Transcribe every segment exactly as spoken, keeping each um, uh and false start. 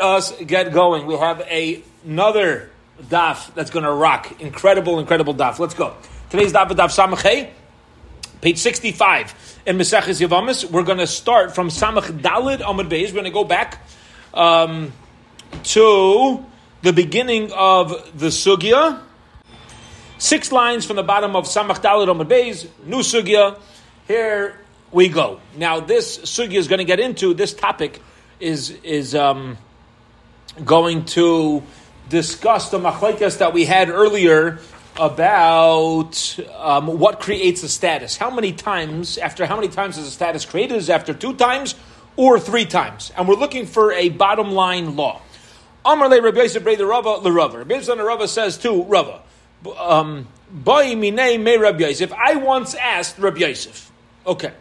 us get going. We have a, another daf that's going to rock. Incredible, incredible daf. Let's go. Today's daf, daf Samach, page sixty-five in Maseches Yevamos. We're going to start from Samach Dalid Amud Beis. We're going to go back um, to the beginning of the sugya. Six lines from the bottom of Samach Dalid Amud Beis. New sugya. Here we go. Now this sugya is going to get into this topic. Is is um, going to discuss the machlekes that we had earlier about um, what creates a status. How many times, after how many times is a status created? Is it after two times or three times? And we're looking for a bottom line law. Amar le Rabbi Yosef brei the Rava le Rava. Rabbi Yosef the Rava says to Rava, "Boi minei me Rabbi Yosef." I once asked Rabbi Yosef, "Okay,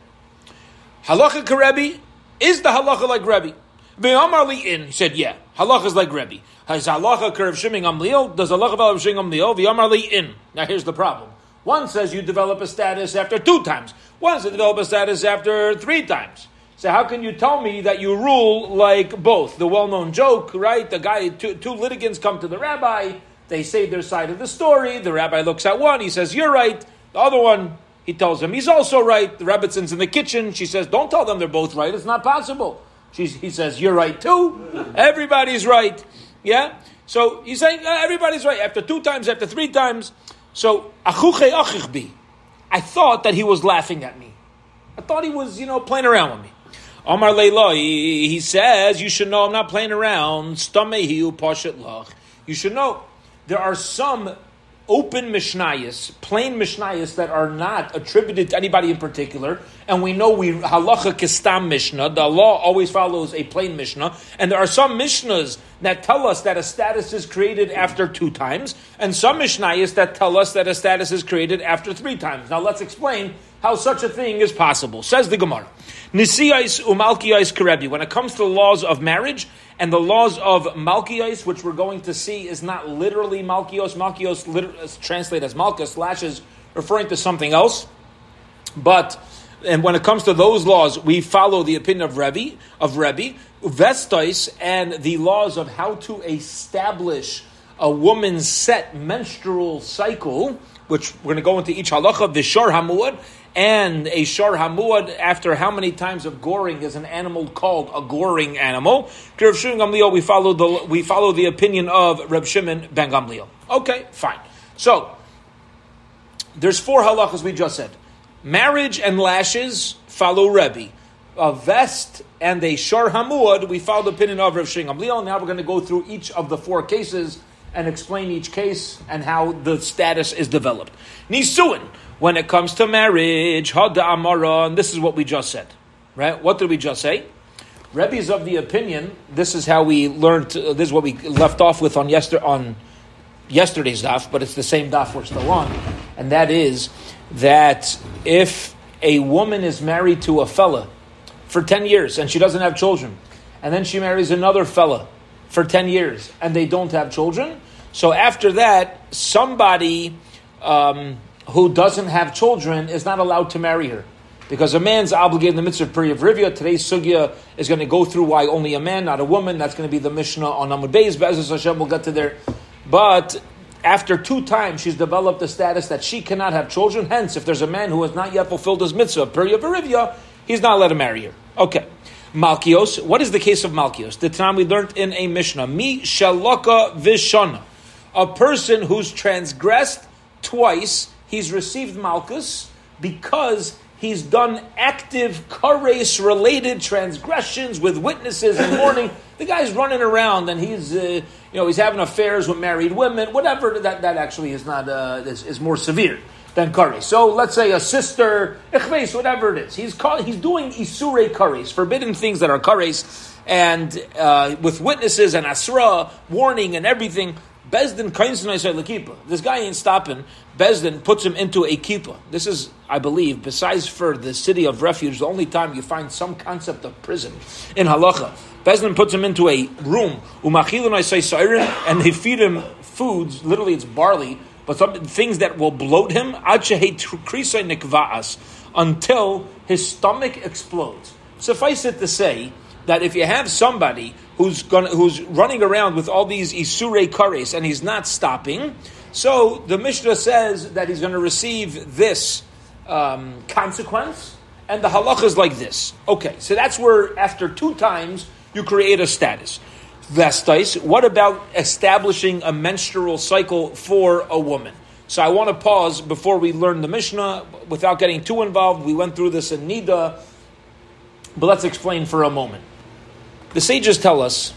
halacha karebi, is the halacha like Rebbe?" He said, yeah, halacha is like Rebbe. Does halacha of Rav Shimon Ben Gamliel? Does halacha of Rav Shimon Ben Gamliel? Now here's the problem. One says you develop a status after two times. One says you develop a status after three times. So how can you tell me that you rule like both? The well-known joke, right? The guy, two, two litigants come to the rabbi. They say their side of the story. The rabbi looks at one. He says, you're right. The other one, he tells him he's also right. The Rebbitzins in the kitchen. She says, don't tell them they're both right. It's not possible. She's, he says, you're right too. Everybody's right. Yeah? So he's saying, everybody's right. After two times, after three times. So, achuche achich bi. I thought that he was laughing at me. I thought he was, you know, playing around with me. Omar Leila, he, he says, you should know I'm not playing around. Stamehiu poshet lach. You should know there are some open mishnayos, plain mishnayos that are not attributed to anybody in particular, and we know we halacha kestam mishnah. The law always follows a plain mishnah, and there are some mishnahs that tell us that a status is created after two times, and some mishnayos that tell us that a status is created after three times. Now let's explain how such a thing is possible. Says the Gemar, nisiyos umalkiyos karebi. When it comes to the laws of marriage and the laws of Malkiyos, which we're going to see is not literally Malkiyos. Malkiyos liter- translate as Malka, slash is referring to something else. But, and when it comes to those laws, we follow the opinion of Rebbe, of Rebbe, Vestais, and the laws of how to establish a woman's set menstrual cycle, which we're going to go into each halacha, the Shor Hamuad, and a Shor Hamuad, after how many times of goring is an animal called a goring animal? We follow the we follow the opinion of Reb Shimon Ben Gamliel. Okay, fine. So there's four halachas we just said. Marriage and lashes follow Rebbe. A vest and a Shor Hamuad, we follow the opinion of Reb Shimon Ben Gamliel. Now we're going to go through each of the four cases and explain each case and how the status is developed. Nisuin. When it comes to marriage, hada amara, and this is what we just said, right? What did we just say? Rebbe is of the opinion. This is how we learned. Uh, this is what we left off with on yester on yesterday's daf, but it's the same daf we're still on, and that is that if a woman is married to a fella for ten years and she doesn't have children, and then she marries another fella for ten years and they don't have children, so after that, somebody Um, who doesn't have children is not allowed to marry her, because a man's obligated in the midst of Piriyah Bariviyah. Today's sugya is going to go through why only a man, not a woman. That's going to be the Mishnah on Amud Beis. Be'ezus Hashem, we'll get to there. But after two times, she's developed a status that she cannot have children. Hence, if there's a man who has not yet fulfilled his mitzvah, Piriyah Bariviyah, he's not allowed to marry her. Okay. Malkiyos. What is the case of Malkiyos? The time we learned in a Mishnah, Mi shalaka vishana. A person who's transgressed twice, he's received Malchus because he's done active kares-related transgressions with witnesses in the morning. The guy's running around and he's, uh, you know, he's having affairs with married women. Whatever that that actually is not uh, is, is more severe than kares. So let's say a sister, ichves, whatever it is. He's call, he's doing isure kares, forbidden things that are kares, and uh, with witnesses and asra, warning and everything. Bezdin kainsinai say l'kippah. This guy ain't stopping. Bezdin puts him into a kippah. This is, I believe, besides for the city of refuge, the only time you find some concept of prison in halacha. Bezdin puts him into a room. Umachilunai say sa'irin, and they feed him foods. Literally, it's barley, but some things that will bloat him. Ad shehei krisai nikva'as, until his stomach explodes. Suffice it to say that if you have somebody who's gonna, who's running around with all these isurei kares, and he's not stopping. So the Mishnah says that he's going to receive this um, consequence, and the halacha is like this. Okay, so that's where after two times you create a status. Vestais, what about establishing a menstrual cycle for a woman? So I want to pause before we learn the Mishnah, without getting too involved. We went through this in Nida, but let's explain for a moment. The sages tell us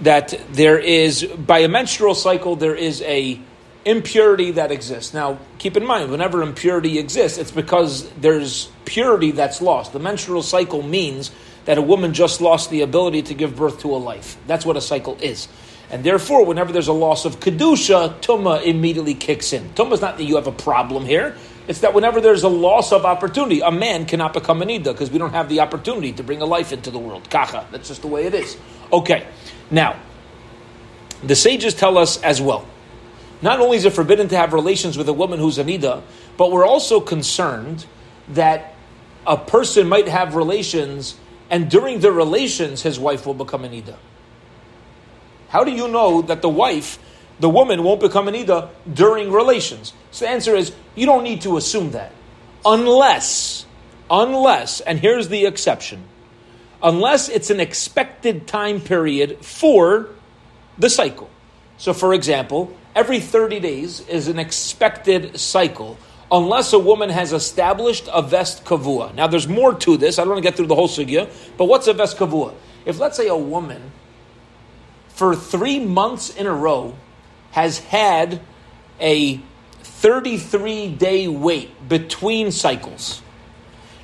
that there is, by a menstrual cycle, there is a impurity that exists. Now, keep in mind, whenever impurity exists, it's because there's purity that's lost. The menstrual cycle means that a woman just lost the ability to give birth to a life. That's what a cycle is. And therefore, whenever there's a loss of Kedusha, Tumah immediately kicks in. Tumah is not that you have a problem here. It's that whenever there's a loss of opportunity, a man cannot become a Nida because we don't have the opportunity to bring a life into the world. Kacha, that's just the way it is. Okay, now, the sages tell us as well, not only is it forbidden to have relations with a woman who's a Nida, but we're also concerned that a person might have relations, and during the relations, his wife will become a Nida. How do you know that the wife, the woman, won't become an Nida during relations? So the answer is, you don't need to assume that. Unless, unless, and here's the exception, unless it's an expected time period for the cycle. So for example, every thirty days is an expected cycle, unless a woman has established a vest kavua. Now there's more to this, I don't want to get through the whole sugya, but what's a vest kavua? If let's say a woman, for three months in a row, has had a thirty-three day wait between cycles.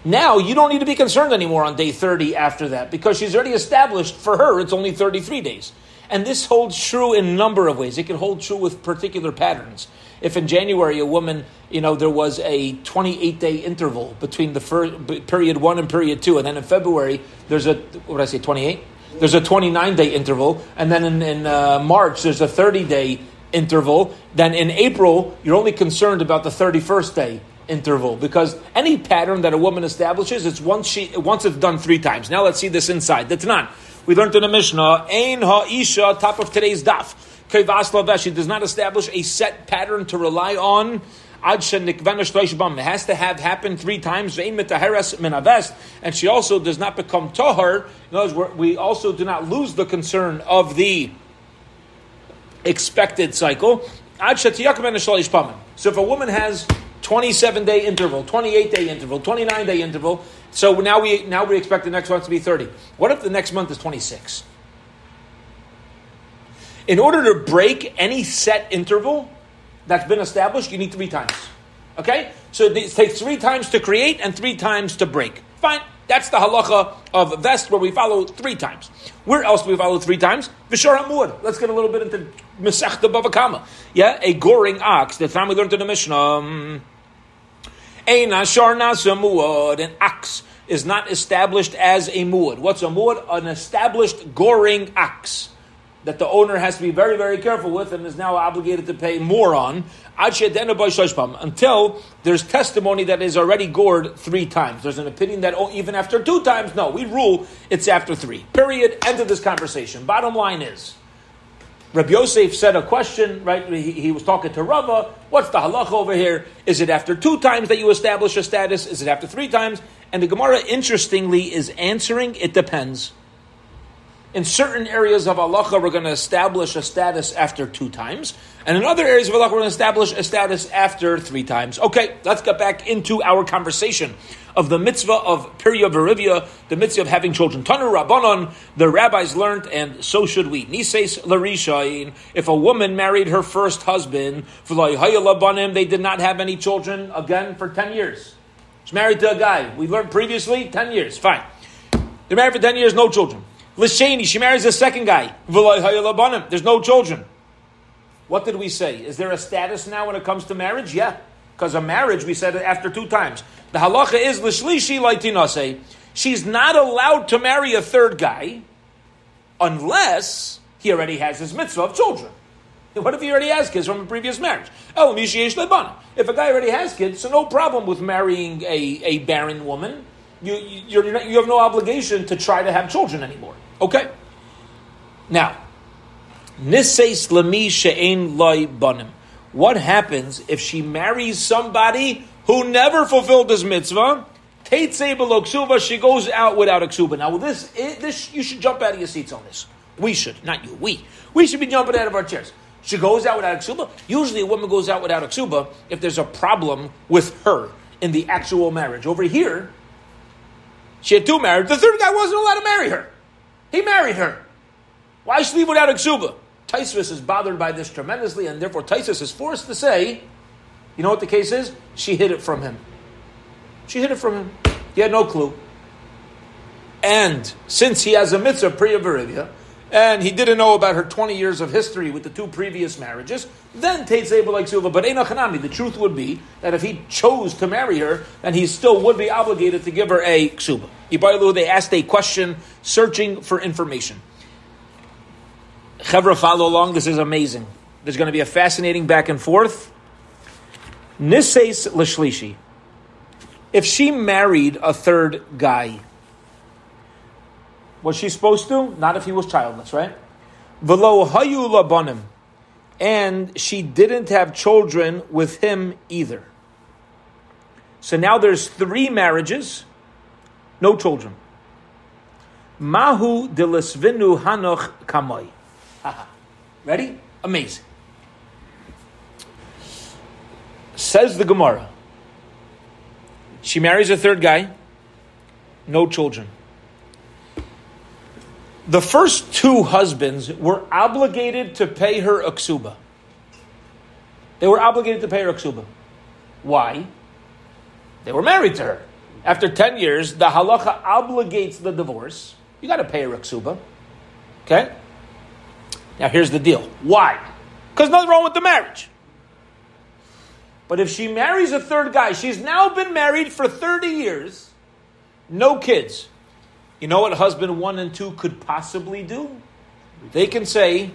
Now, you don't need to be concerned anymore on day thirty after that, because she's already established, for her, it's only thirty-three days. And this holds true in a number of ways. It can hold true with particular patterns. If in January a woman, you know, there was a twenty-eight day interval between the first, period one and period two, and then in February, there's a, what did I say, twenty-eight? There's a twenty-nine day interval, and then in, in uh, March, there's a thirty day interval. Then in April, you're only concerned about the thirty-first day interval, because any pattern that a woman establishes, it's once she once it's done three times. Now let's see this inside. That's not. We learned in the Mishnah, Ein ha'isha, top of today's daf, Kevas Lavesh, she does not establish a set pattern to rely on. It has to have happened three times, and she also does not become tahar. In other words, we also do not lose the concern of the expected cycle. So if a woman has twenty-seven day interval, twenty-eight day interval, twenty-nine day interval, so now we now we expect the next month to be thirty. What if the next month is twenty-six? In order to break any set interval that's been established, you need three times. Okay? So it takes three times to create and three times to break. Fine. That's the halacha of vest, where we follow three times. Where else do we follow three times? Shor Hamuad. Let's get a little bit into Masechta Bavakama. Yeah? A goring ox. The time we learned in the Mishnah. Eina shor nasa muad. An ox is not established as a muad. What's a muad? An established goring ox that the owner has to be very, very careful with and is now obligated to pay more on, until there's testimony that is already gored three times. There's an opinion that oh, even after two times, no, we rule it's after three. Period. End of this conversation. Bottom line is, Reb Yosef said a question, right? He, he was talking to Rava. What's the halacha over here? Is it after two times that you establish a status? Is it after three times? And the Gemara, interestingly, is answering, it depends. In certain areas of halacha, we're going to establish a status after two times. And in other areas of halacha, we're going to establish a status after three times. Okay, let's get back into our conversation of the mitzvah of Piriyah Bariviyah, the mitzvah of having children. Tanu Rabbanon, the rabbis learned, and so should we. Niseis Larishain, if a woman married her first husband, they did not have any children, again, for ten years. She's married to a guy. We learned previously, ten years, fine. They're married for ten years, no children. Lishani, she marries a second guy. There's no children. What did we say? Is there a status now when it comes to marriage? Yeah. Because a marriage, we said it after two times. The halacha is, Lishlishi Laitinase, she's not allowed to marry a third guy unless he already has his mitzvah of children. What if he already has kids from a previous marriage? El Mishiyesh Lebana. If a guy already has kids, so no problem with marrying a, a barren woman. You, you're not, you have no obligation to try to have children anymore. Okay. Now, niseis lemi she'ein lai banim. What happens if she marries somebody who never fulfilled this mitzvah? Teitzei b'lo ksuva, she goes out without a ksuva. Now, this, this you should jump out of your seats on this. We should, not you, we. We should be jumping out of our chairs. She goes out without a ksuba. Usually a woman goes out without a ksuba if there's a problem with her in the actual marriage. Over here, she had two marriages. The third guy wasn't allowed to marry her. He married her. Why should she leave without a ksuba? Taisvis is bothered by this tremendously, and therefore Taisvis is forced to say, you know what the case is? She hid it from him. She hid it from him. He had no clue. And since he has a mitzvah, Piriyah Bariviyah, and he didn't know about her twenty years of history with the two previous marriages, then Teitzei B'lo Ksuva. But Ein HaChanami, the truth would be that if he chose to marry her, then he still would be obligated to give her a Ksuba. Yibailu, they asked a question, searching for information. Chevra, follow along, this is amazing. There's going to be a fascinating back and forth. Niseis L'Shlishi. If she married a third guy, was she supposed to? Not if he was childless, right? V'lo hayu labanim, and she didn't have children with him either. So now there's three marriages, no children. Mahu delisvinu hanoch kamay. Haha. Ready? Amazing. Says the Gemara. She marries a third guy, no children. The first two husbands were obligated to pay her a ksuba. They were obligated to pay her a ksuba. Why? They were married to her. After ten years, the halacha obligates the divorce. You got to pay her a ksuba. Okay? Now here's the deal. Why? Because nothing wrong with the marriage. But if she marries a third guy, she's now been married for thirty years, no kids. You know what husband one and two could possibly do? They can say,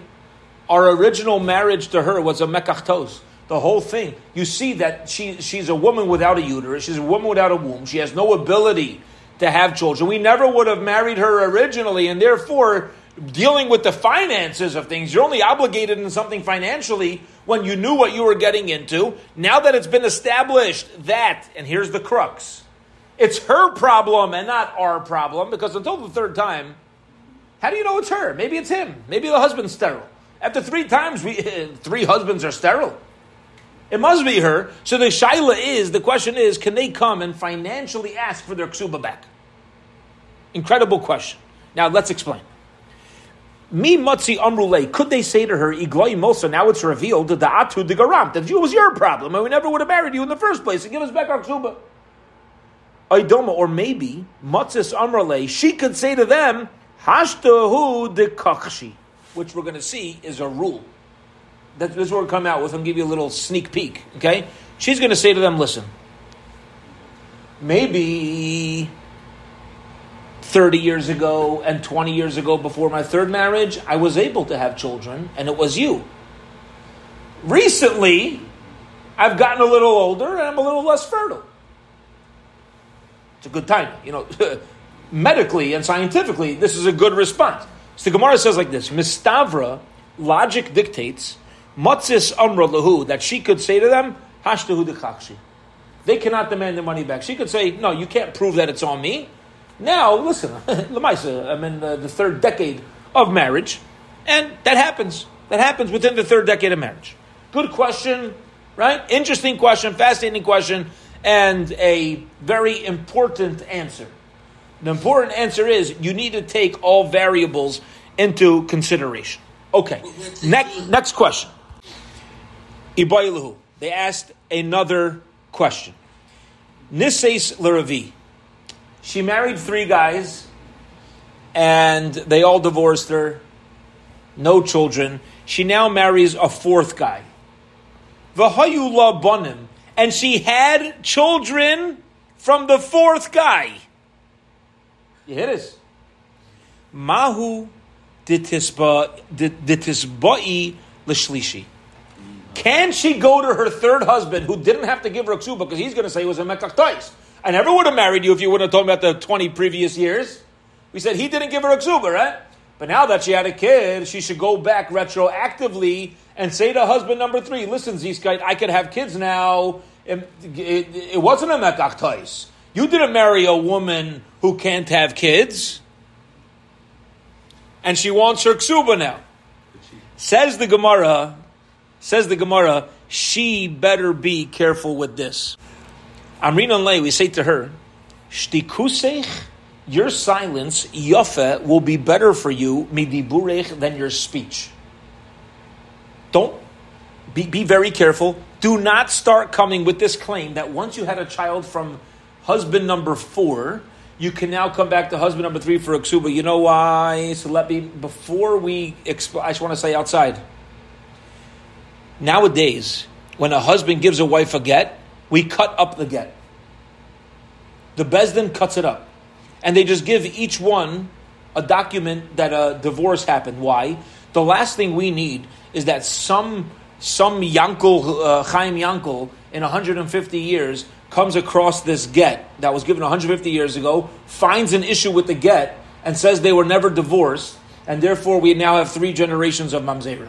our original marriage to her was a mekach tos. The whole thing. You see that she she's a woman without a uterus. She's a woman without a womb. She has no ability to have children. We never would have married her originally, and therefore, dealing with the finances of things, you're only obligated in something financially when you knew what you were getting into. Now that it's been established that, and here's the crux, it's her problem and not our problem, because until the third time, how do you know it's her? Maybe it's him. Maybe the husband's sterile. After three times, we three husbands are sterile. It must be her. So the shaila is, the question is, can they come and financially ask for their ksuba back? Incredible question. Now let's explain. Mi matzi amrulei. Could they say to her, igloi mosa, now it's revealed, da'atu digaram, that it was your problem and we never would have married you in the first place, and give us back our ksuba. Aidoma, or maybe Matzis Amrale, she could say to them, Hashtahu de Kakshi, which we're going to see is a rule. That's what we're coming out with. I'm going to give you a little sneak peek, okay? She's going to say to them, listen, maybe thirty years ago and twenty years ago before my third marriage, I was able to have children, and it was you. Recently, I've gotten a little older, and I'm a little less fertile. It's a good time. You know, medically and scientifically, this is a good response. So the Gemara says like this, Mistavra, logic dictates, Matzis Amra Lahu, that she could say to them, Hashtahu Dekakshi. They cannot demand the money back. She could say, no, you can't prove that it's on me. Now, listen, Lamaisa, I'm in the, the third decade of marriage, and that happens. That happens within the third decade of marriage. Good question, right? Interesting question, fascinating question. And a very important answer. The important answer is you need to take all variables into consideration. Okay, next next question. Ibayluhu. They asked another question. Niseis Leravi. She married three guys, and they all divorced her. No children. She now marries a fourth guy. V'hayu la banim. And she had children from the fourth guy. You hear this? Mahu ditisba'i l'shlishi. Can she go to her third husband who didn't have to give her a ksuba because he's going to say he was a mekach tais? I never would have married you if you wouldn't have told me about the twenty previous years. We said he didn't give her a ksuba, right? But now that she had a kid, she should go back retroactively and say to husband number three, listen, Ziskite, I could have kids now. It, it, it wasn't a mekach tais. You didn't marry a woman who can't have kids. And she wants her ksuba now. Says the Gemara, says the Gemara, she better be careful with this. Amrinan lei, we say to her, Shtikusech, your silence, Yafe, will be better for you, Midiburech, than your speech. Don't, be, be very careful. Do not start coming with this claim that once you had a child from husband number four, you can now come back to husband number three for a ksuba. You know why? So let me, before we, exp- I just want to say outside. Nowadays, when a husband gives a wife a get, we cut up the get. The Beis Din cuts it up. And they just give each one a document that a divorce happened. Why? The last thing we need is that some some Yankel, uh, Chaim Yankel, in one hundred fifty years, comes across this get that was given one hundred fifty years ago, finds an issue with the get, and says they were never divorced, and therefore we now have three generations of Mamzera.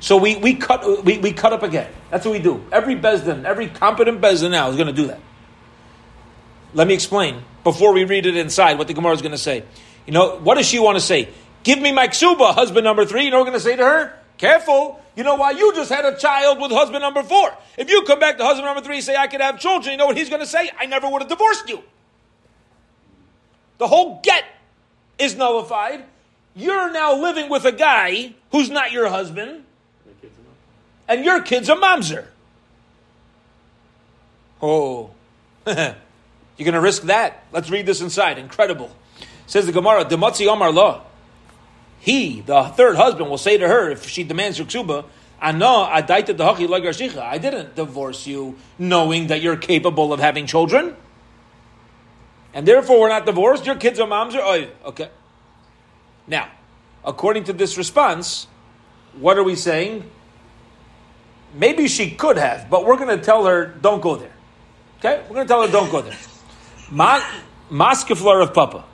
So we we cut we, we cut up a get. That's what we do. Every Beis Din, every competent Beis Din now is going to do that. Let me explain, before we read it inside, what the Gemara is going to say. You know, what does she want to say? Give me my ksuba, husband number three. You know what we're going to say to her? Careful. You know why? You just had a child with husband number four. If you come back to husband number three and say, I could have children, you know what he's going to say? I never would have divorced you. The whole get is nullified. You're now living with a guy who's not your husband, and your kid's a mamzer. Oh, you're going to risk that? Let's read this inside. Incredible. Says the Gemara, Dematzi Omar La. He, the third husband, will say to her, if she demands her ksuba, I didn't divorce you knowing that you're capable of having children. And therefore we're not divorced. Your kids are moms. Or, oh, okay. Now, according to this response, what are we saying? Maybe she could have, but we're going to tell her, don't go there. Okay? We're going to tell her, don't go there. Maskeflar of Papa.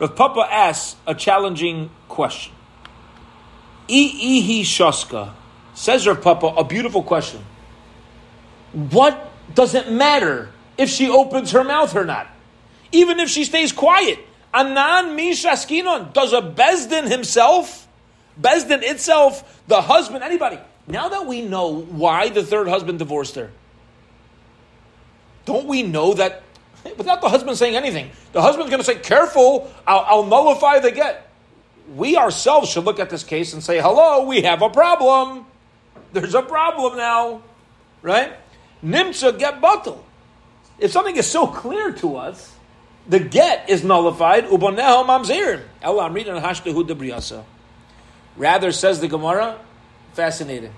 Rav Papa asks a challenging question. Ihi Shaska, says Rav Papa, a beautiful question. What does it matter if she opens her mouth or not? Even if she stays quiet. Anan Mishaskinon, does a Beis Din himself, Beis Din itself, the husband, anybody. Now that we know why the third husband divorced her, don't we know that without the husband saying anything, the husband's going to say, careful, I'll, I'll nullify the get. We ourselves should look at this case and say, hello, we have a problem. There's a problem now, right? Nimtza get batel. If something is so clear to us, the get is nullified. Uboneho mamzerim. Ella amridan hashdehu debriyasa. Rather, says the Gemara, fascinating.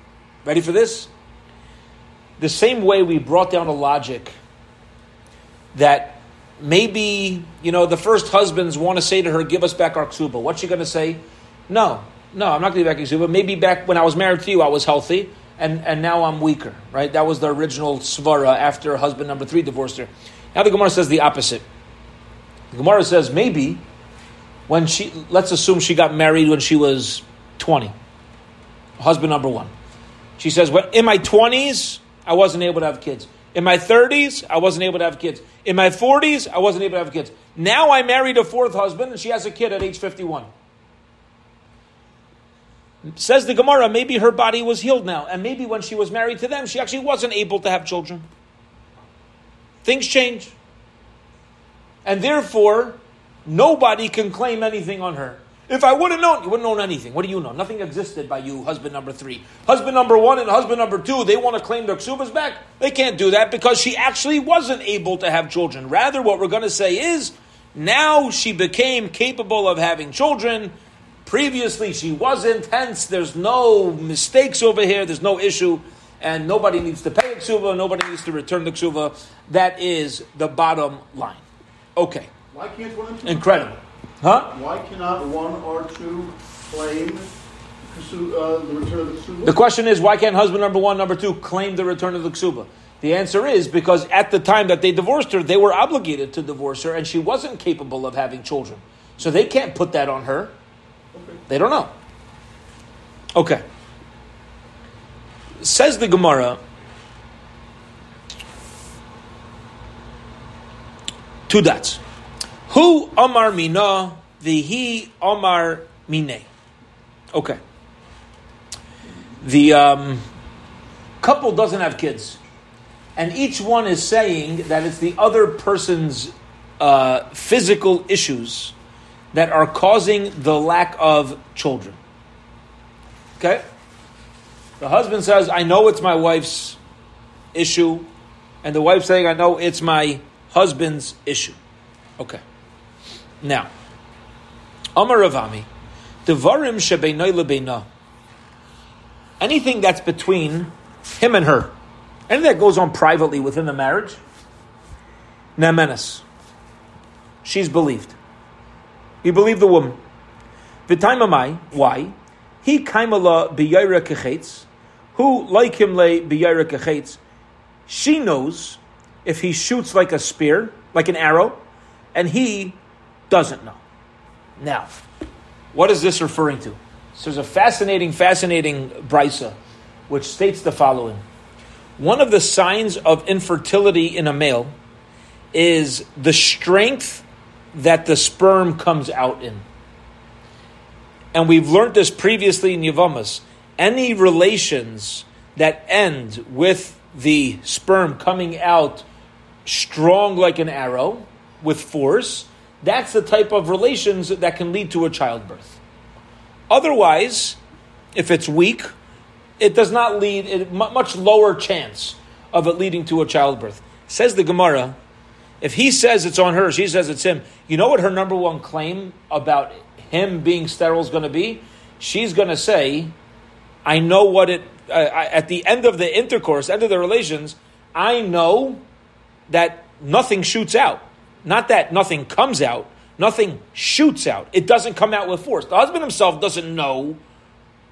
Ready for this? The same way we brought down a logic that maybe, you know, the first husbands want to say to her, give us back our ksuba. What's she going to say? No, no, I'm not going to give back ksuba. Maybe back when I was married to you, I was healthy, and, and now I'm weaker, right? That was the original svara after husband number three divorced her. Now the Gemara says the opposite. The Gemara says maybe when she, let's assume she got married when she was twenty, husband number one. She says, well, in my twenties, I wasn't able to have kids. In my thirties, I wasn't able to have kids. In my forties, I wasn't able to have kids. Now I married a fourth husband, and she has a kid at age fifty-one. Says the Gemara, maybe her body was healed now, and maybe when she was married to them, she actually wasn't able to have children. Things change. And therefore, nobody can claim anything on her. If I would have known, you wouldn't have known anything. What do you know? Nothing existed by you, husband number three. Husband number one and husband number two, they want to claim their ksubas back. They can't do that because she actually wasn't able to have children. Rather, what we're going to say is, now she became capable of having children. Previously, she wasn't. Hence, there's no mistakes over here. There's no issue. And nobody needs to pay a ksuba. Nobody needs to return the ksuba. That is the bottom line. Okay. Why can't one? Incredible. Huh? Why cannot one or two claim uh, the return of the ksuba? The question is, why can't husband number one, number two claim the return of the ksuba? The answer is because at the time that they divorced her, they were obligated to divorce her, and she wasn't capable of having children. So they can't put that on her. Okay. They don't know. Okay. Says the Gemara, two dots. Hu Amar Mina, Vihi Amar Mine. Okay. The um, couple doesn't have kids. And each one is saying that it's the other person's uh, physical issues that are causing the lack of children. Okay? The husband says, I know it's my wife's issue. And the wife's saying, I know it's my husband's issue. Okay. Now, Amar Rav Ami, Devarim shebeinai lebeina. Anything that's between him and her, anything that goes on privately within the marriage, ne'menas. She's believed. You believe the woman. V'taimamai, why? He kaimala b'yayra kechetz, who like him lay b'yayra kechetz. She knows if he shoots like a spear, like an arrow, and he doesn't know. Now, what is this referring to? So there's a fascinating, fascinating brisa, which states the following. One of the signs of infertility in a male is the strength that the sperm comes out in. And we've learned this previously in Yevamos. Any relations that end with the sperm coming out strong like an arrow, with force, that's the type of relations that can lead to a childbirth. Otherwise, if it's weak, it does not lead, it, much lower chance of it leading to a childbirth. Says the Gemara, if he says it's on her, she says it's him, you know what her number one claim about him being sterile is going to be? She's going to say, I know what it, uh, I, at the end of the intercourse, end of the relations, I know that nothing shoots out. Not that nothing comes out. Nothing shoots out. It doesn't come out with force. The husband himself doesn't know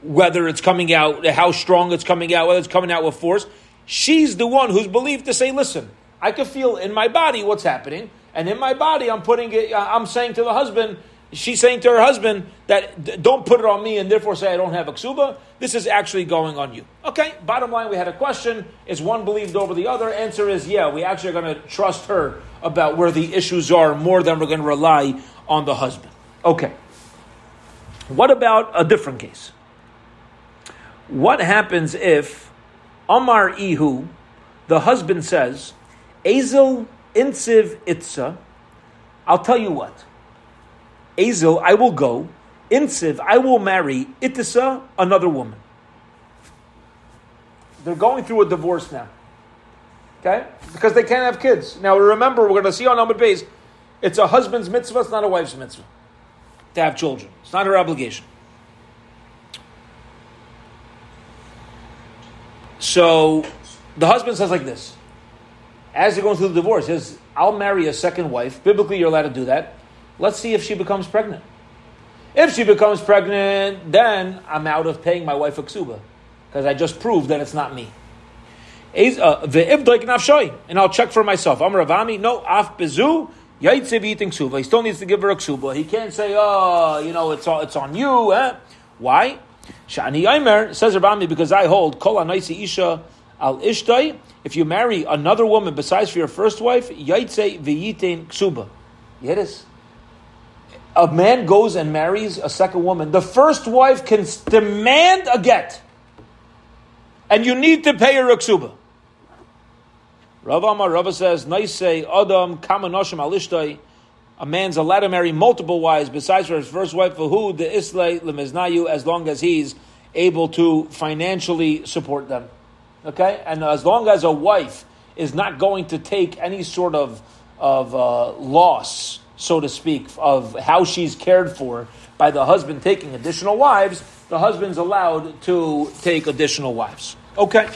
whether it's coming out, how strong it's coming out, whether it's coming out with force. She's the one who's believed to say, listen, I can feel in my body what's happening. And in my body, I'm putting it, I'm saying to the husband, she's saying to her husband that don't put it on me and therefore say I don't have a ksuba. This is actually going on you. Okay, bottom line, we had a question. Is one believed over the other? Answer is yeah, we actually are going to trust her about where the issues are more than we're going to rely on the husband. Okay. What about a different case? What happens if Amar Ihu, the husband says, Ezel Insiv Itza, I'll tell you what. Ezel, I will go. Insiv, I will marry. Itisa, another woman. They're going through a divorce now. Okay? Because they can't have kids. Now remember, we're going to see on Amud Beis, it's a husband's mitzvah, it's not a wife's mitzvah to have children. It's not her obligation. So the husband says like this. As they're going through the divorce, he says, I'll marry a second wife. Biblically, you're allowed to do that. Let's see if she becomes pregnant. If she becomes pregnant, then I'm out of paying my wife a ksuba, because I just proved that it's not me. And I'll check for myself. Amar Rav Ami, no, af bezu, yaitziv eating ksuba. He still needs to give her a ksuba. He can't say, oh, you know, it's all, it's on you. Eh? Why? Shani Yaimer, says Rav Ami, because I hold, kol anaisi isha al ishtai. If you marry another woman besides for your first wife, yaitziv v'yitin ksuba. You hear this? A man goes and marries a second woman. The first wife can demand a get. And you need to pay her a ksuba. Rav Amar, Rava says, Naisei Adam Kamanoshim Alishtai. A man's allowed to marry multiple wives besides for his first wife, Vahu de Islay Lemiznayu, as long as he's able to financially support them. Okay? And as long as a wife is not going to take any sort of, of uh, loss, so to speak, of how she's cared for by the husband taking additional wives, the husband's allowed to take additional wives. Okay.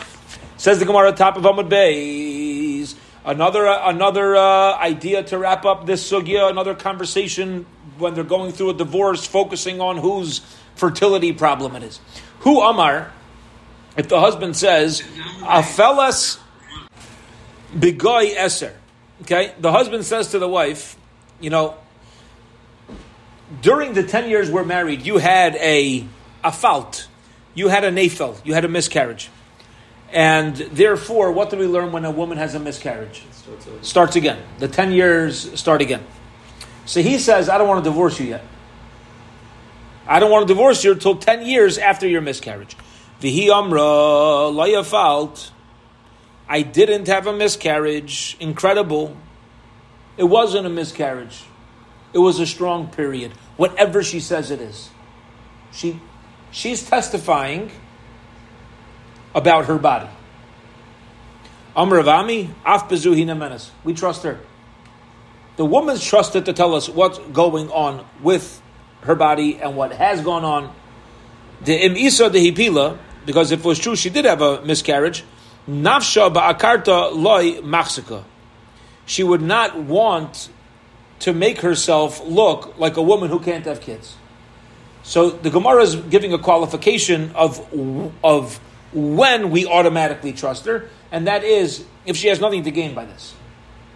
Says the Gemara, top of Amud Beis. Another, uh, another uh, idea to wrap up this sugya, another conversation when they're going through a divorce, focusing on whose fertility problem it is. Hu Amar, if the husband says, Afelas Bigoy Eser. Okay. The husband says to the wife, you know, during the ten years we're married, you had a, a fault, you had a nefel, you had a miscarriage. And therefore, what do we learn when a woman has a miscarriage? Starts again. Starts again. The ten years start again. So he says, I don't want to divorce you yet. I don't want to divorce you until ten years after your miscarriage. Vihi amra la yafalt. I didn't have a miscarriage. Incredible. It wasn't a miscarriage. It was a strong period. Whatever she says it is. She, she's testifying about her body. Amr Rav Ami, af bezuhi nemenes. We trust her. The woman's trusted to tell us what's going on with her body and what has gone on. The im isa de hipila, because if it was true she did have a miscarriage, nafsha ba'akarta loy machsika. She would not want to make herself look like a woman who can't have kids. So the Gemara is giving a qualification of of when we automatically trust her, and that is if she has nothing to gain by this.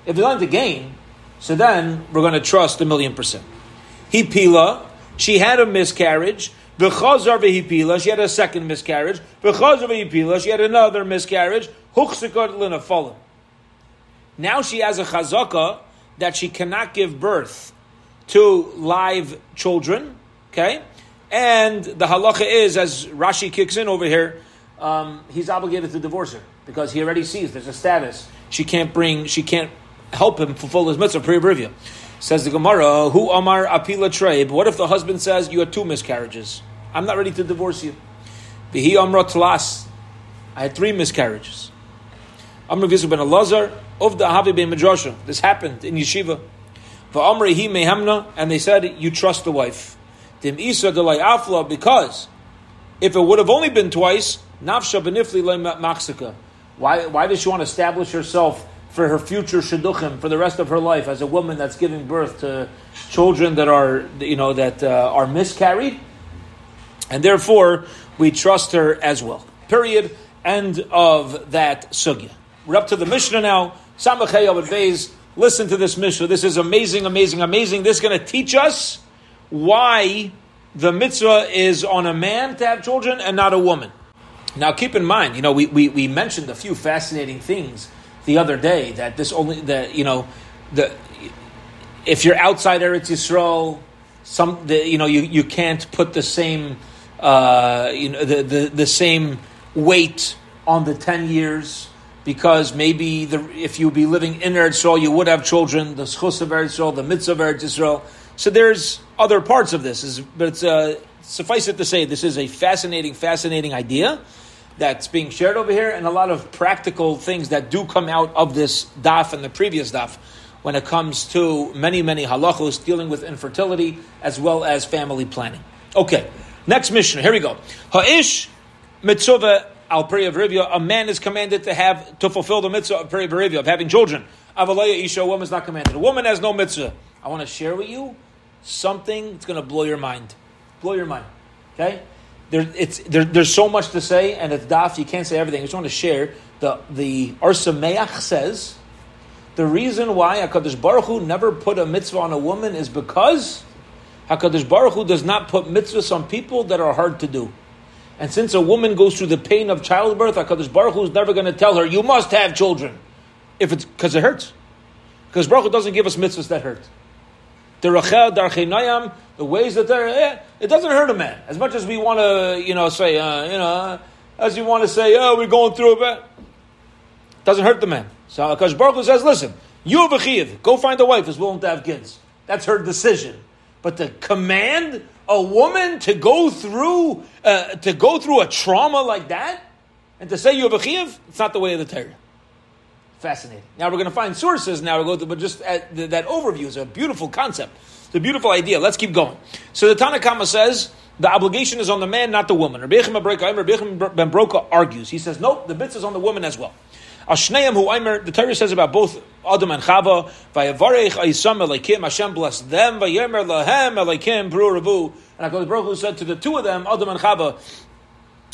If there's nothing to gain, so then we're going to trust a million percent. Hipila, she had a miscarriage. V'chazar v'hipila, she had a second miscarriage. V'chazar v'hipila, she had another miscarriage. Huchsikot l'nafala. Now she has a chazaka that she cannot give birth to live children. Okay? And the halacha is, as Rashi kicks in over here, Um, he's obligated to divorce her because he already sees there's a status. She can't bring, she can't help him fulfill his mitzvah. Piriyah Bariviyah. Says the Gemara, "Hu amar apila treib." What if the husband says, "You had two miscarriages. I'm not ready to divorce you." V'hi amra tlas. I had three miscarriages. Amr Yosef ben Elazar of the Havi ben Midrasha. This happened in yeshiva. V'amra hi mehamna, and they said, "You trust the wife." Dim isa delay afla, because if it would have only been twice. Nafsha benifli le'machsika. Why? Why does she want to establish herself for her future shidduchim for the rest of her life as a woman that's giving birth to children that are, you know, that uh, are miscarried, and therefore we trust her as well. Period. End of that sugya. We're up to the Mishnah now. Samach Dalid. Listen to this Mishnah. This is amazing, amazing, amazing. This is going to teach us why the mitzvah is on a man to have children and not a woman. Now keep in mind, you know, we, we, we mentioned a few fascinating things the other day, that this only, that, you know, the if you're outside Eretz Yisrael, some the, you know you, you can't put the same uh, you know the, the, the same weight on the ten years because maybe the if you'd be living in Eretz Yisrael you would have children, the schus of Eretz Yisrael, the mitzvah of Eretz Yisrael. So there's other parts of this, but it's uh, suffice it to say this is a fascinating, fascinating idea that's being shared over here, and a lot of practical things that do come out of this daf and the previous daf when it comes to many, many halachos dealing with infertility as well as family planning. Okay, next Mishnah. Here we go. Ha'ish mitzvah al Piriyah Bariviyah. A man is commanded to have to fulfill the mitzvah of Piriyah Bariviyah, of having children. Avalaya isha, a woman is not commanded. A woman has no mitzvah. I want to share with you something that's going to blow your mind. Blow your mind. Okay? There, it's, there, there's so much to say, and it's daf, you can't say everything. I just want to share, the, the Ar-Sameach says, the reason why HaKadosh Baruch Hu never put a mitzvah on a woman is because HaKadosh Baruch Hu does not put mitzvahs on people that are hard to do. And since a woman goes through the pain of childbirth, HaKadosh Baruch Hu is never going to tell her, you must have children, if it's because it hurts. Because Baruch Hu doesn't give us mitzvahs that hurt. The rachel darchei nayam, the ways that they're, eh, it doesn't hurt a man as much as we want to, you know, say, uh, you know, as you want to say, oh, we're going through it, but it doesn't hurt the man. So HaKadosh Baruch Hu says, listen, you have a chiv, go find a wife who's willing to have kids. That's her decision. But to command a woman to go through, uh, to go through a trauma like that, and to say you have a chiv, it's not the way of the Torah. Fascinating. Now we're going to find sources. Now we'll go to, but just at the, that overview is a beautiful concept. It's a beautiful idea. Let's keep going. So the Tana Kama says the obligation is on the man, not the woman. Reb Yechon ben Beroka argues. He says, nope, the bitz is on the woman as well. The Torah says about both Adam and Chava, Vayavarech Aisam Elikim, Hashem blessed them, Vayemer Lahem Elikim, Bru Rabu. And HaKadosh Baruch Hu said to the two of them, Adam and Chava,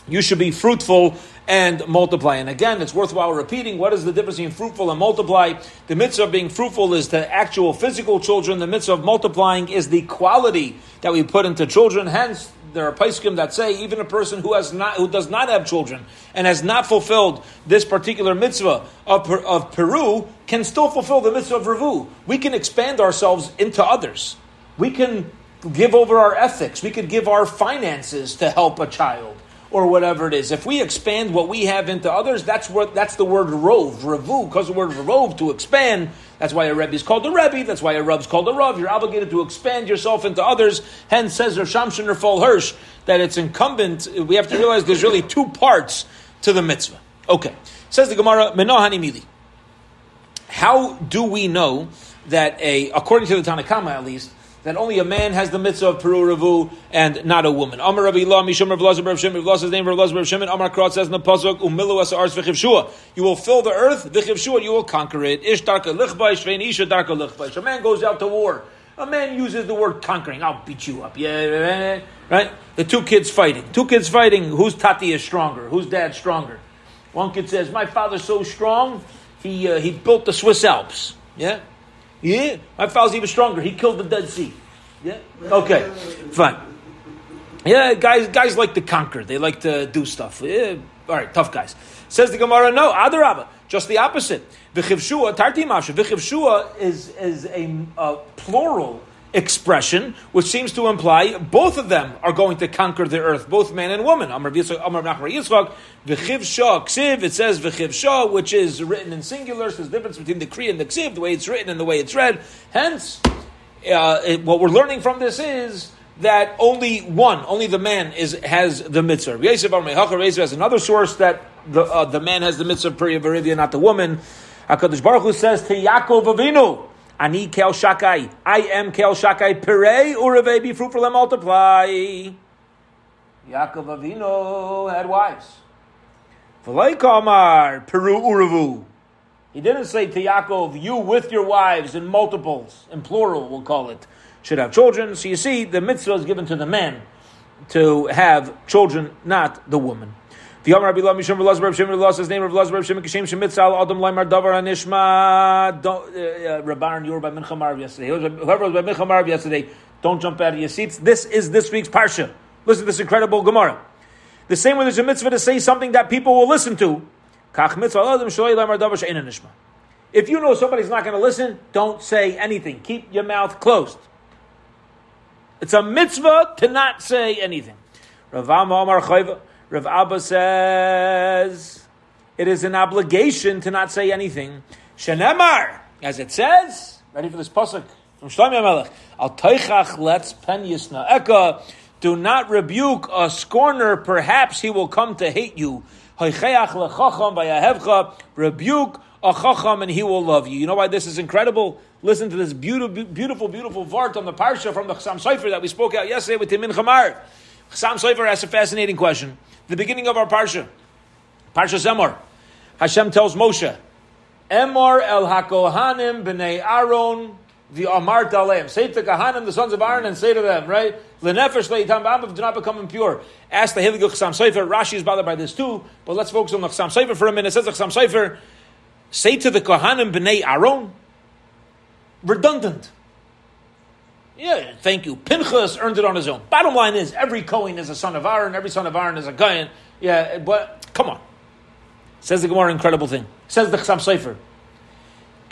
you should be fruitful and multiply. And again, it's worthwhile repeating, what is the difference between fruitful and multiply? The mitzvah of being fruitful is the actual physical children. The mitzvah of multiplying is the quality that we put into children. Hence, there are poskim that say even a person who has not, who does not have children and has not fulfilled this particular mitzvah of, of Peru can still fulfill the mitzvah of Revu. We can expand ourselves into others. We can give over our ethics. We could give our finances to help a child, or whatever it is. If we expand what we have into others, that's what that's the word rov, revu, because the word rov, to expand. That's why a Rebbe is called a Rebbe, that's why a Rebbe is called a Rav. You're obligated to expand yourself into others. Hence says Rav Shamshin Rafal Hirsch that it's incumbent, we have to realize there's really two parts to the mitzvah. Okay. Says the Gemara, Menohani Mili. How do we know that a, according to the Tanna Kama at least, that only a man has the mitzvah of Peru Revu and not a woman? Amar Rabbi Ilah, Mishum Rav Lazar, Rav Shimon, Rav Lazar's name, Rav Lazar, Rav Shimon, Amar Krat says in the Pasuk, Umilu as Ars V'chiv Shua. You will fill the earth, V'chiv Shua, you will conquer it. Ish Darka Lichbai, Shvein Isha Darka Lichbai. A man goes out to war. A man uses the word conquering. I'll beat you up. Yeah, right? The two kids fighting. Two kids fighting, whose tati is stronger? Whose dad's stronger? One kid says, my father's so strong, he uh, he built the Swiss Alps. Yeah? Yeah, my father's even stronger. He killed the Dead Sea. Yeah, okay, fine. Yeah, guys, guys like to conquer. They like to do stuff. Yeah. All right, tough guys. Says the Gemara, no, Adarabba, just the opposite. V'chivshua, tarti masha. V'chivshua is is a, a plural expression, which seems to imply both of them are going to conquer the earth, both man and woman. Amar Nachman Yitzchak, v'chivshah k'siv, it says v'chivshah, which is written in singular, so there's a difference between the Kriya and the k'siv, the way it's written and the way it's read. Hence, uh, it, what we're learning from this is that only one, only the man is has the mitzvah. Rabbi Yosef has another source that the uh, the man has the mitzvah of Piriyah Bariviyah, not the woman. HaKadosh Baruch Hu says to Yaakov Avinu, Ani Kel Shachai. I am Kel Shachai. Pirei ureve, be fruitful and multiply. Yaakov Avinu had wives. V'lei kamar peru urevu. He didn't say to Yaakov, you with your wives in multiples, in plural we'll call it, should have children. So you see, the mitzvah is given to the man to have children, not the woman. V'yamar Rabbi Lav Mishum Rav Lazar Reb Shimon Rav Lazar's name Rav Lazar Reb Shimon Kishem Shemitzal Adam Laimar Davar Anishma. Rabban, you were by Mincha Marav yesterday. Whoever was by Mincha Marav yesterday, don't jump out of your seats. This is this week's parsha. Listen to this incredible Gemara. The same way there's a mitzvah to say something that people will listen to. Kach mitzvah Adam Shalei Laimar Davar She'ein Anishma. If you know somebody's not going to listen, don't say anything. Keep your mouth closed. It's a mitzvah to not say anything. Rav Ami Amar Chayva. Rav Abba says, it is an obligation to not say anything. Shenemar, as it says, ready for this pasuk from Shlomo HaMelech, Al Teichach Letz Pen Yisna Eka, do not rebuke a scorner, perhaps he will come to hate you. Hoicheach Lechacham Vayahevcha, rebuke a Chacham and he will love you. You know why this is incredible? Listen to this beautiful, beautiful, beautiful vart on the Parsha from the Chasam Sofer that we spoke out yesterday with Timin Chamar. Chasam Sofer asks a fascinating question. The beginning of our Parsha, Parshas Emor, Hashem tells Moshe, Emor el hakohanim b'nei Aaron v'amart aleim. Say to Kohanim, the sons of Aaron, and say to them, right? L'nefesh leitam b'amav, do not become impure. Ask the Hilchos Chasam Sofer. Rashi is bothered by this too, but let's focus on the Chasam Sofer for a minute. It says the Chasam Sofer, say to the Kohanim b'nei Aaron. Redundant. Yeah, thank you. Pinchas earned it on his own. Bottom line is, every Kohen is a son of Aaron, every son of Aaron is a Kohen. Yeah, but come on. Says the Gemara, incredible thing. Says the Chasam Sofer,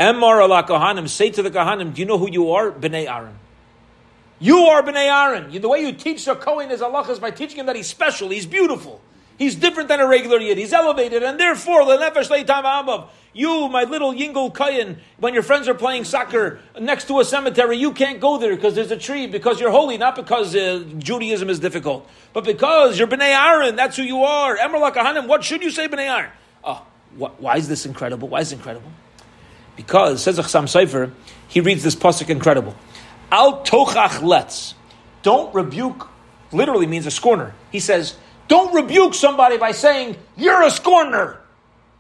Emor ala Kohanim, say to the Kohanim, do you know who you are? B'nai Aaron. You are B'nai Aaron. You, the way you teach the Kohen his halachas is by teaching him that he's special, he's beautiful, he's different than a regular Yid, he's elevated, and therefore, l'nefesh leitam ha'amav. You, my little yingle kayan, when your friends are playing soccer next to a cemetery, you can't go there because there's a tree, because you're holy, not because uh, Judaism is difficult, but because you're B'nai Aaron, that's who you are. Emor la Kohanim, what should you say, B'nai Aaron? Oh, wh- why is this incredible? Why is this incredible? Because, says the Chasam Sofer, he reads this pasuk incredible. Al tochach letz. Don't rebuke, literally means a scorner. He says, don't rebuke somebody by saying, you're a scorner.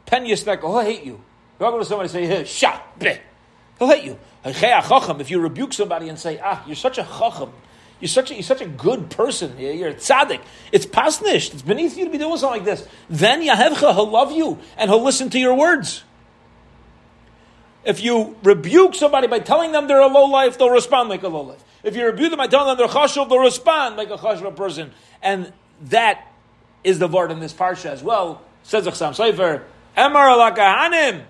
Pen Yisnekel, he'll hate you. If I go to somebody and say, hey, shah, bleh, he'll hate you. If you rebuke somebody and say, ah, you're such a chacham, You're such a, you're such a good person. You're, you're a tzaddik. It's pasnished. It's beneath you to be doing something like this. Then Yahevcha, he'll love you and he'll listen to your words. If you rebuke somebody by telling them they're a lowlife, they'll respond like a lowlife. If you rebuke them by telling them they're chashuv, they'll respond like a chashuv person. And that is the word in this parsha as well. Says the Chasam Sofer, Emar alakahanim.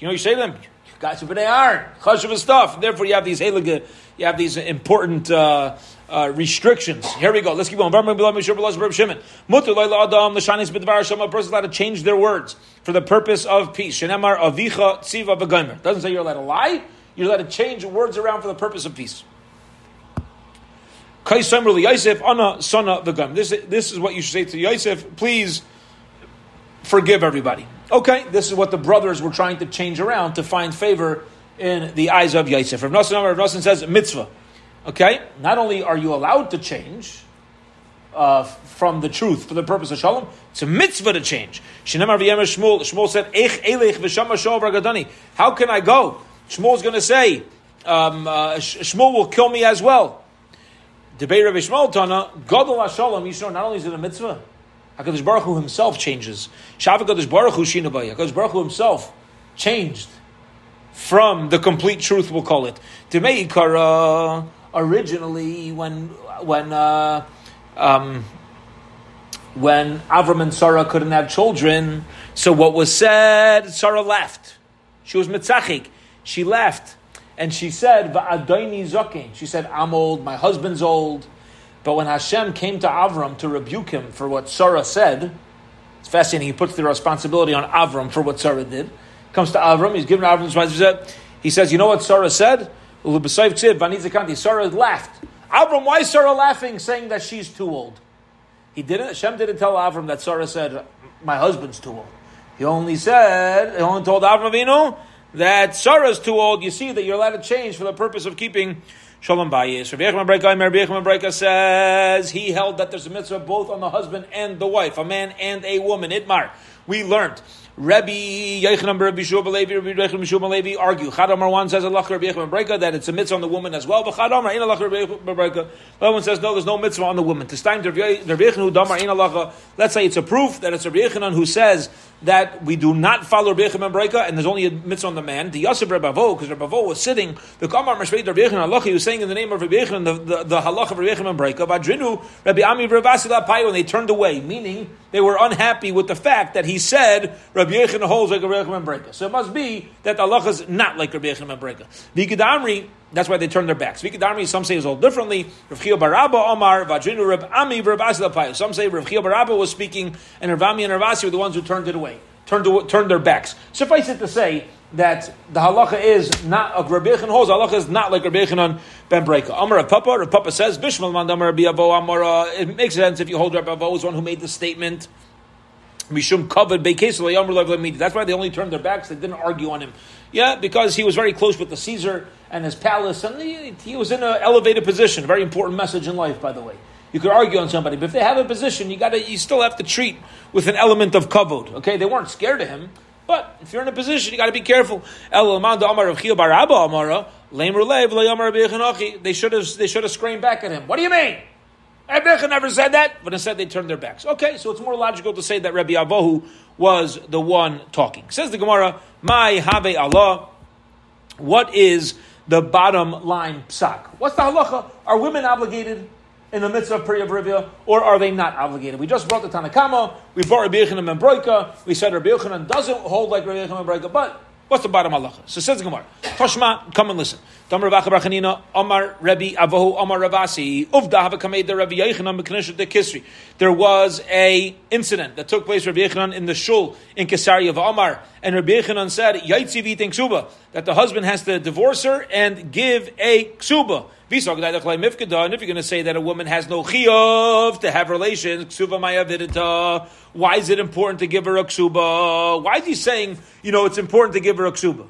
You know, you say to them, guys, but they are chashuv is stuff. Therefore, you have these halaga, you have these important uh, uh, restrictions. Here we go. Let's keep going. A person's allowed to change their words for the purpose of peace. Doesn't say you're allowed to lie. You're allowed to change words around for the purpose of peace. This, this is what you should say to Yosef. Please forgive everybody. Okay, this is what the brothers were trying to change around to find favor in the eyes of Yosef. Rav Nachman says, mitzvah. Okay, not only are you allowed to change uh, from the truth for the purpose of shalom, it's a mitzvah to change. Shmuel said, how can I go? Shmuel's going to say, um, uh, Shmuel will kill me as well. Debate Rebbe Shmuel Tana, Godel HaShalom, Yishon, not only is it a mitzvah, HaKadosh Baruch Hu himself changes. Shavah HaKadosh Baruch Hu Shinabaya. HaKadosh Baruch Hu himself changed from the complete truth, we'll call it. Demei Ikara, originally when when uh, um, when Avram and Sarah couldn't have children, so what was said, Sarah laughed. She was mitzachik. She laughed. And she said, "Va'adayni zaken." She said, "I'm old. My husband's old." But when Hashem came to Avram to rebuke him for what Sarah said, it's fascinating. He puts the responsibility on Avram for what Sarah did. Comes to Avram. He's given Avram responsibility. He says, "You know what Sarah said? Sarah laughed. Avram, why is Sarah laughing, saying that she's too old? He didn't. Hashem didn't tell Avram that Sarah said, "My husband's too old." He only said. He only told Avram Avinu that Sarah's too old. You see that you're allowed to change for the purpose of keeping Shalom Bayis. Rabbi Yechon ben says he held that there's a mitzvah both on the husband and the wife, a man and a woman. Itmar, we learned. Rabbi Yechon ben Beroka argue. Chad Amar one says Allah Rabbi Yechon ben that it's a mitzvah on the woman as well. But Chad Amar in Allah Rabbi Yechon ben Beroka. The other one says no, there's no mitzvah on the woman. This time Rabbi Yechon Damar in Allah. Let's say it's a proof that it's Rabbi Yechon who says that we do not follow Reb Yechon ben Beroka, and there's only a mitzvah on the man. The Yosef Reb Avo, because Reb Avo was sitting, the Kamar Meshveit Reb Yechon Halacha, he was saying in the name of Reb Yechon, the, the, the Halacha of Reb Yechon ben Beroka, Vadrinu, Rabbi Ami, Reb Asila Payo, and they turned away, meaning they were unhappy with the fact that he said Reb Yechon holds like Reb Yechon ben Beroka. So it must be that the Halacha is not like Reb Yechon ben Beroka. Vikid Amri, that's why they turned their backs. Vikid Amri, some say it's all differently. Rav Chia bar Abba Omar, Vadrinu, Reb Ami, Reb Asila Payo. Some say Rav Chia bar Abba was speaking, and Rav Ami and Rav Asi were the ones who turned it away. Turned, to, turned their backs. Suffice it to say that the halacha is not of Reb Yechon holds. Halacha is not like Reb Yechon ben Beroka. Amar Rav Papa, Rav Papa says, Bishmal man damar Rabbi Avo Amar. It makes sense if you hold Rabbi Avo is one who made the statement. Mishum covered beikesel Amar lev lemidi. That's why they only turned their backs. They didn't argue on him. Yeah, because he was very close with the Caesar and his palace, and he, he was in an elevated position. Very important message in life, by the way. You could argue on somebody, but if they have a position, you gotta, you still have to treat with an element of kavod. Okay, they weren't scared of him, but if you're in a position, you gotta be careful. They should have, they should have screamed back at him. What do you mean? Reb Yechon never said that, but instead they turned their backs. Okay, so it's more logical to say that Rabbi Avohu was the one talking. Says the Gemara, "My Habe Allah." What is the bottom line psak? What's the halacha? Are women obligated in the midst of Piriyah Bariviyah, or are they not obligated? We just brought the Tanakama, we brought Reb Yechon ben Beroka, we said Reb Yechon doesn't hold like Reb Yechon ben Beroka, but what's the bottom halacha? So says Gemara, Toshma, come and listen. Amar Rabbi Avohu, Amar Rav Asi, Uvda havakamei de Rabbi Yochanan b'knesset de Kesari. There was a incident that took place Reb Yechon in the shul in Kesari of Amar, and Reb Yechon said, Yaitzi v'iten ksuba, that the husband has to divorce her and give a ksuba. And if you're going to say that a woman has no chiyuv to have relations, why is it important to give her a ksuba? Why is he saying, you know, it's important to give her a ksuba?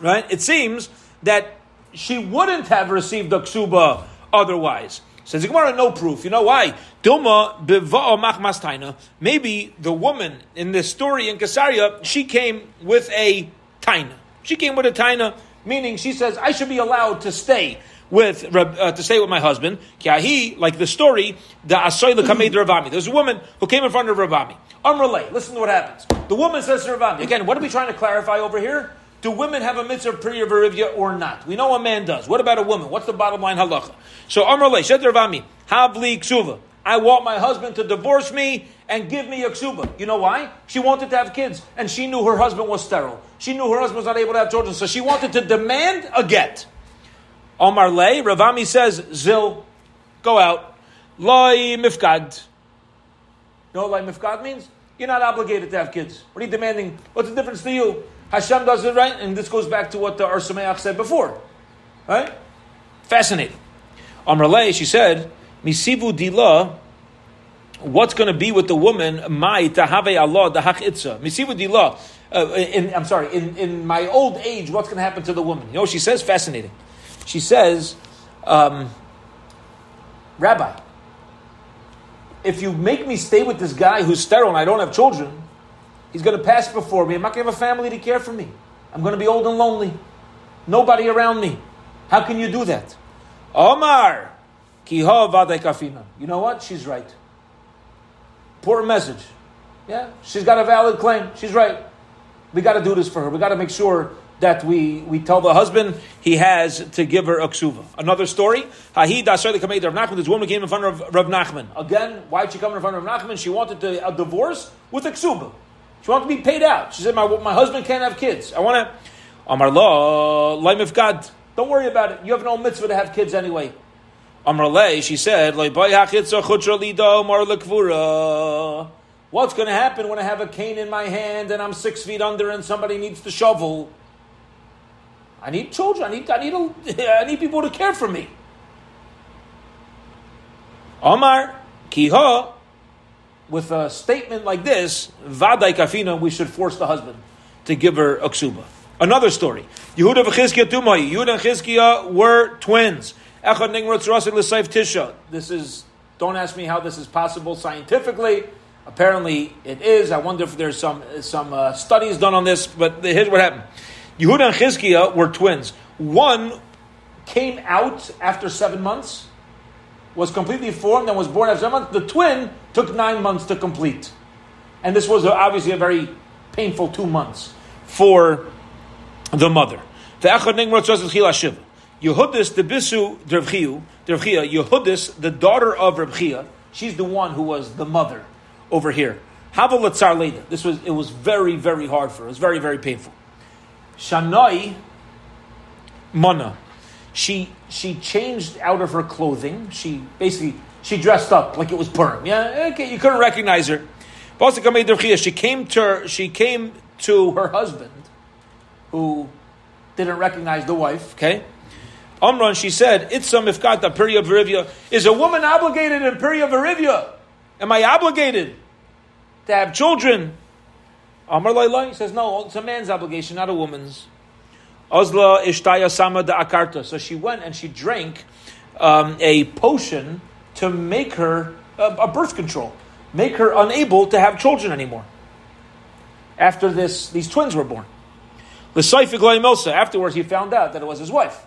Right? It seems that she wouldn't have received a ksuba otherwise. Says the Gemara, no proof. You know why? Dilma biva'o machmastaina. Maybe the woman in this story in Kesariah, she came with a taina. She came with a taina, meaning she says, I should be allowed to stay with uh, to stay with my husband. Kiahi, like the story, the asoy lekamei de Rav Ami. There's a woman who came in front of Rav Ami. Amrulay, listen to what happens. The woman says to Rav Ami, again, what are we trying to clarify over here? Do women have a mitzvah of Piriyah Bariviyah or not? We know a man does. What about a woman? What's the bottom line halacha? So Amrulay, said to Rav Ami, Havli ksuva. I want my husband to divorce me and give me a ksuba. You know why? She wanted to have kids, and she knew her husband was sterile. She knew her husband was not able to have children, so she wanted to demand a get. Omar Lay, Rav Ami says, Zil, go out. Lai mifkad. You know what lai mifkad means? You're not obligated to have kids. What are you demanding? What's the difference to you? Hashem does it right, and this goes back to what the Ar-Sameach said before. Right? Fascinating. Omar Lay, she said, Misivu dila, what's going to be with the woman? My tahave Allah dahach itza. Misivu dila. I'm sorry. In, in my old age, what's going to happen to the woman? You know what she says? Fascinating. She says, um, Rabbi, if you make me stay with this guy who's sterile and I don't have children, he's going to pass before me. I'm not going to have a family to care for me. I'm going to be old and lonely. Nobody around me. How can you do that? Omar. You know what? She's right. Important message. Yeah, she's got a valid claim. She's right. We got to do this for her. We got to make sure that we, we tell the husband he has to give her a ksuva. Another story. This woman came in front of Rav Nachman. Again, why did she come in front of Rav Nachman? She wanted to, a divorce with a ksuva. She wanted to be paid out. She said, my, my husband can't have kids. I want to... Amar lo, laim of God. Don't worry about it. You have no mitzvah to have kids anyway. Amralei, she said, what's going to happen when I have a cane in my hand and I'm six feet under and somebody needs to shovel? I need children. I need I need, a, I need people to care for me. Omar, kiha, with a statement like this, vaday kafina, we should force the husband to give her a ksuba. Another story. Yehuda v'Chizkiah tumai. Yehuda and Chizkiah were twins. This is, don't ask me how this is possible scientifically. Apparently it is. I wonder if there's some some uh, studies done on this, but here's what happened. Yehuda and Chizkiah were twins. One came out after seven months, was completely formed, and was born after seven months. The twin took nine months to complete. And this was obviously a very painful two months for the mother. Yehudis, the Bisu, Dervchia, Yehudis, the daughter of Reb Chia, she's the one who was the mother over here. Havalatzar Leda. This was, it was very, very hard for her. It was very, very painful. Shanai Mana. She she changed out of her clothing. She basically, she dressed up like it was Purim. Yeah, okay, you couldn't recognize her. She came to her, she came to her husband, who didn't recognize the wife, okay? Amran, she said, Itza mifkata Piriyah Bariviyah. Is a woman obligated in Piriyah Bariviyah? Am I obligated to have children? Amar Laila, he says, no, it's a man's obligation, not a woman's. Ozla Ishtaya Sama da Akarta. So she went and she drank um, a potion to make her uh, a birth control, make her unable to have children anymore. After this, these twins were born. Afterwards, he found out that it was his wife.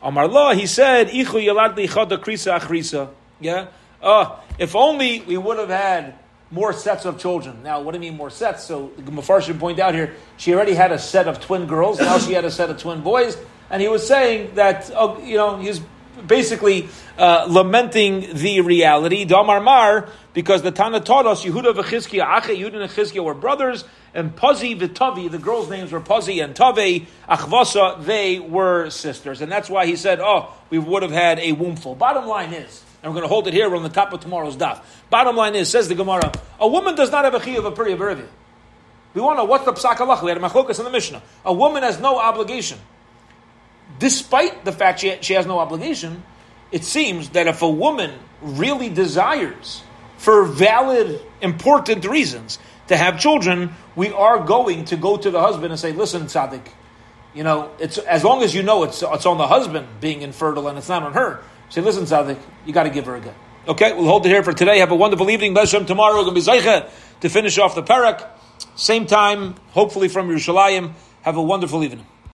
Amar la, he said, Ichu yalad lichada krisa achrisa. Yeah? Uh, if only we would have had more sets of children. Now, what do you mean more sets? So, the Mefarshim point out here, she already had a set of twin girls, now she had a set of twin boys, and he was saying that, uh, you know, he's basically uh, lamenting the reality. Damar mar, because the Tana taught us, Yehuda v'Chizkiah, Ache, Yehuda and Chizkiah were brothers, and Pazi v'Tavi, the girls' names were Pazi and Tavi, Achvasa, they were sisters. And that's why he said, oh, we would have had a wombful. Bottom line is, and we're going to hold it here, we're on the top of tomorrow's daf. Bottom line is, says the Gemara, a woman does not have a chiyuv of Piriyah Bariviyah. We want to know what's the psak halach. We had a machlokas in the Mishnah. A woman has no obligation. Despite the fact she, she has no obligation, it seems that if a woman really desires, for valid, important reasons, to have children, we are going to go to the husband and say, listen, Tzaddik, you know, it's as long as you know it's it's on the husband being infertile and it's not on her. Say, listen, Tzaddik, you got to give her a go. Okay, we'll hold it here for today. Have a wonderful evening. B'Shem, tomorrow we're going to be Zaycha to finish off the parak. Same time, hopefully from Yerushalayim. Have a wonderful evening.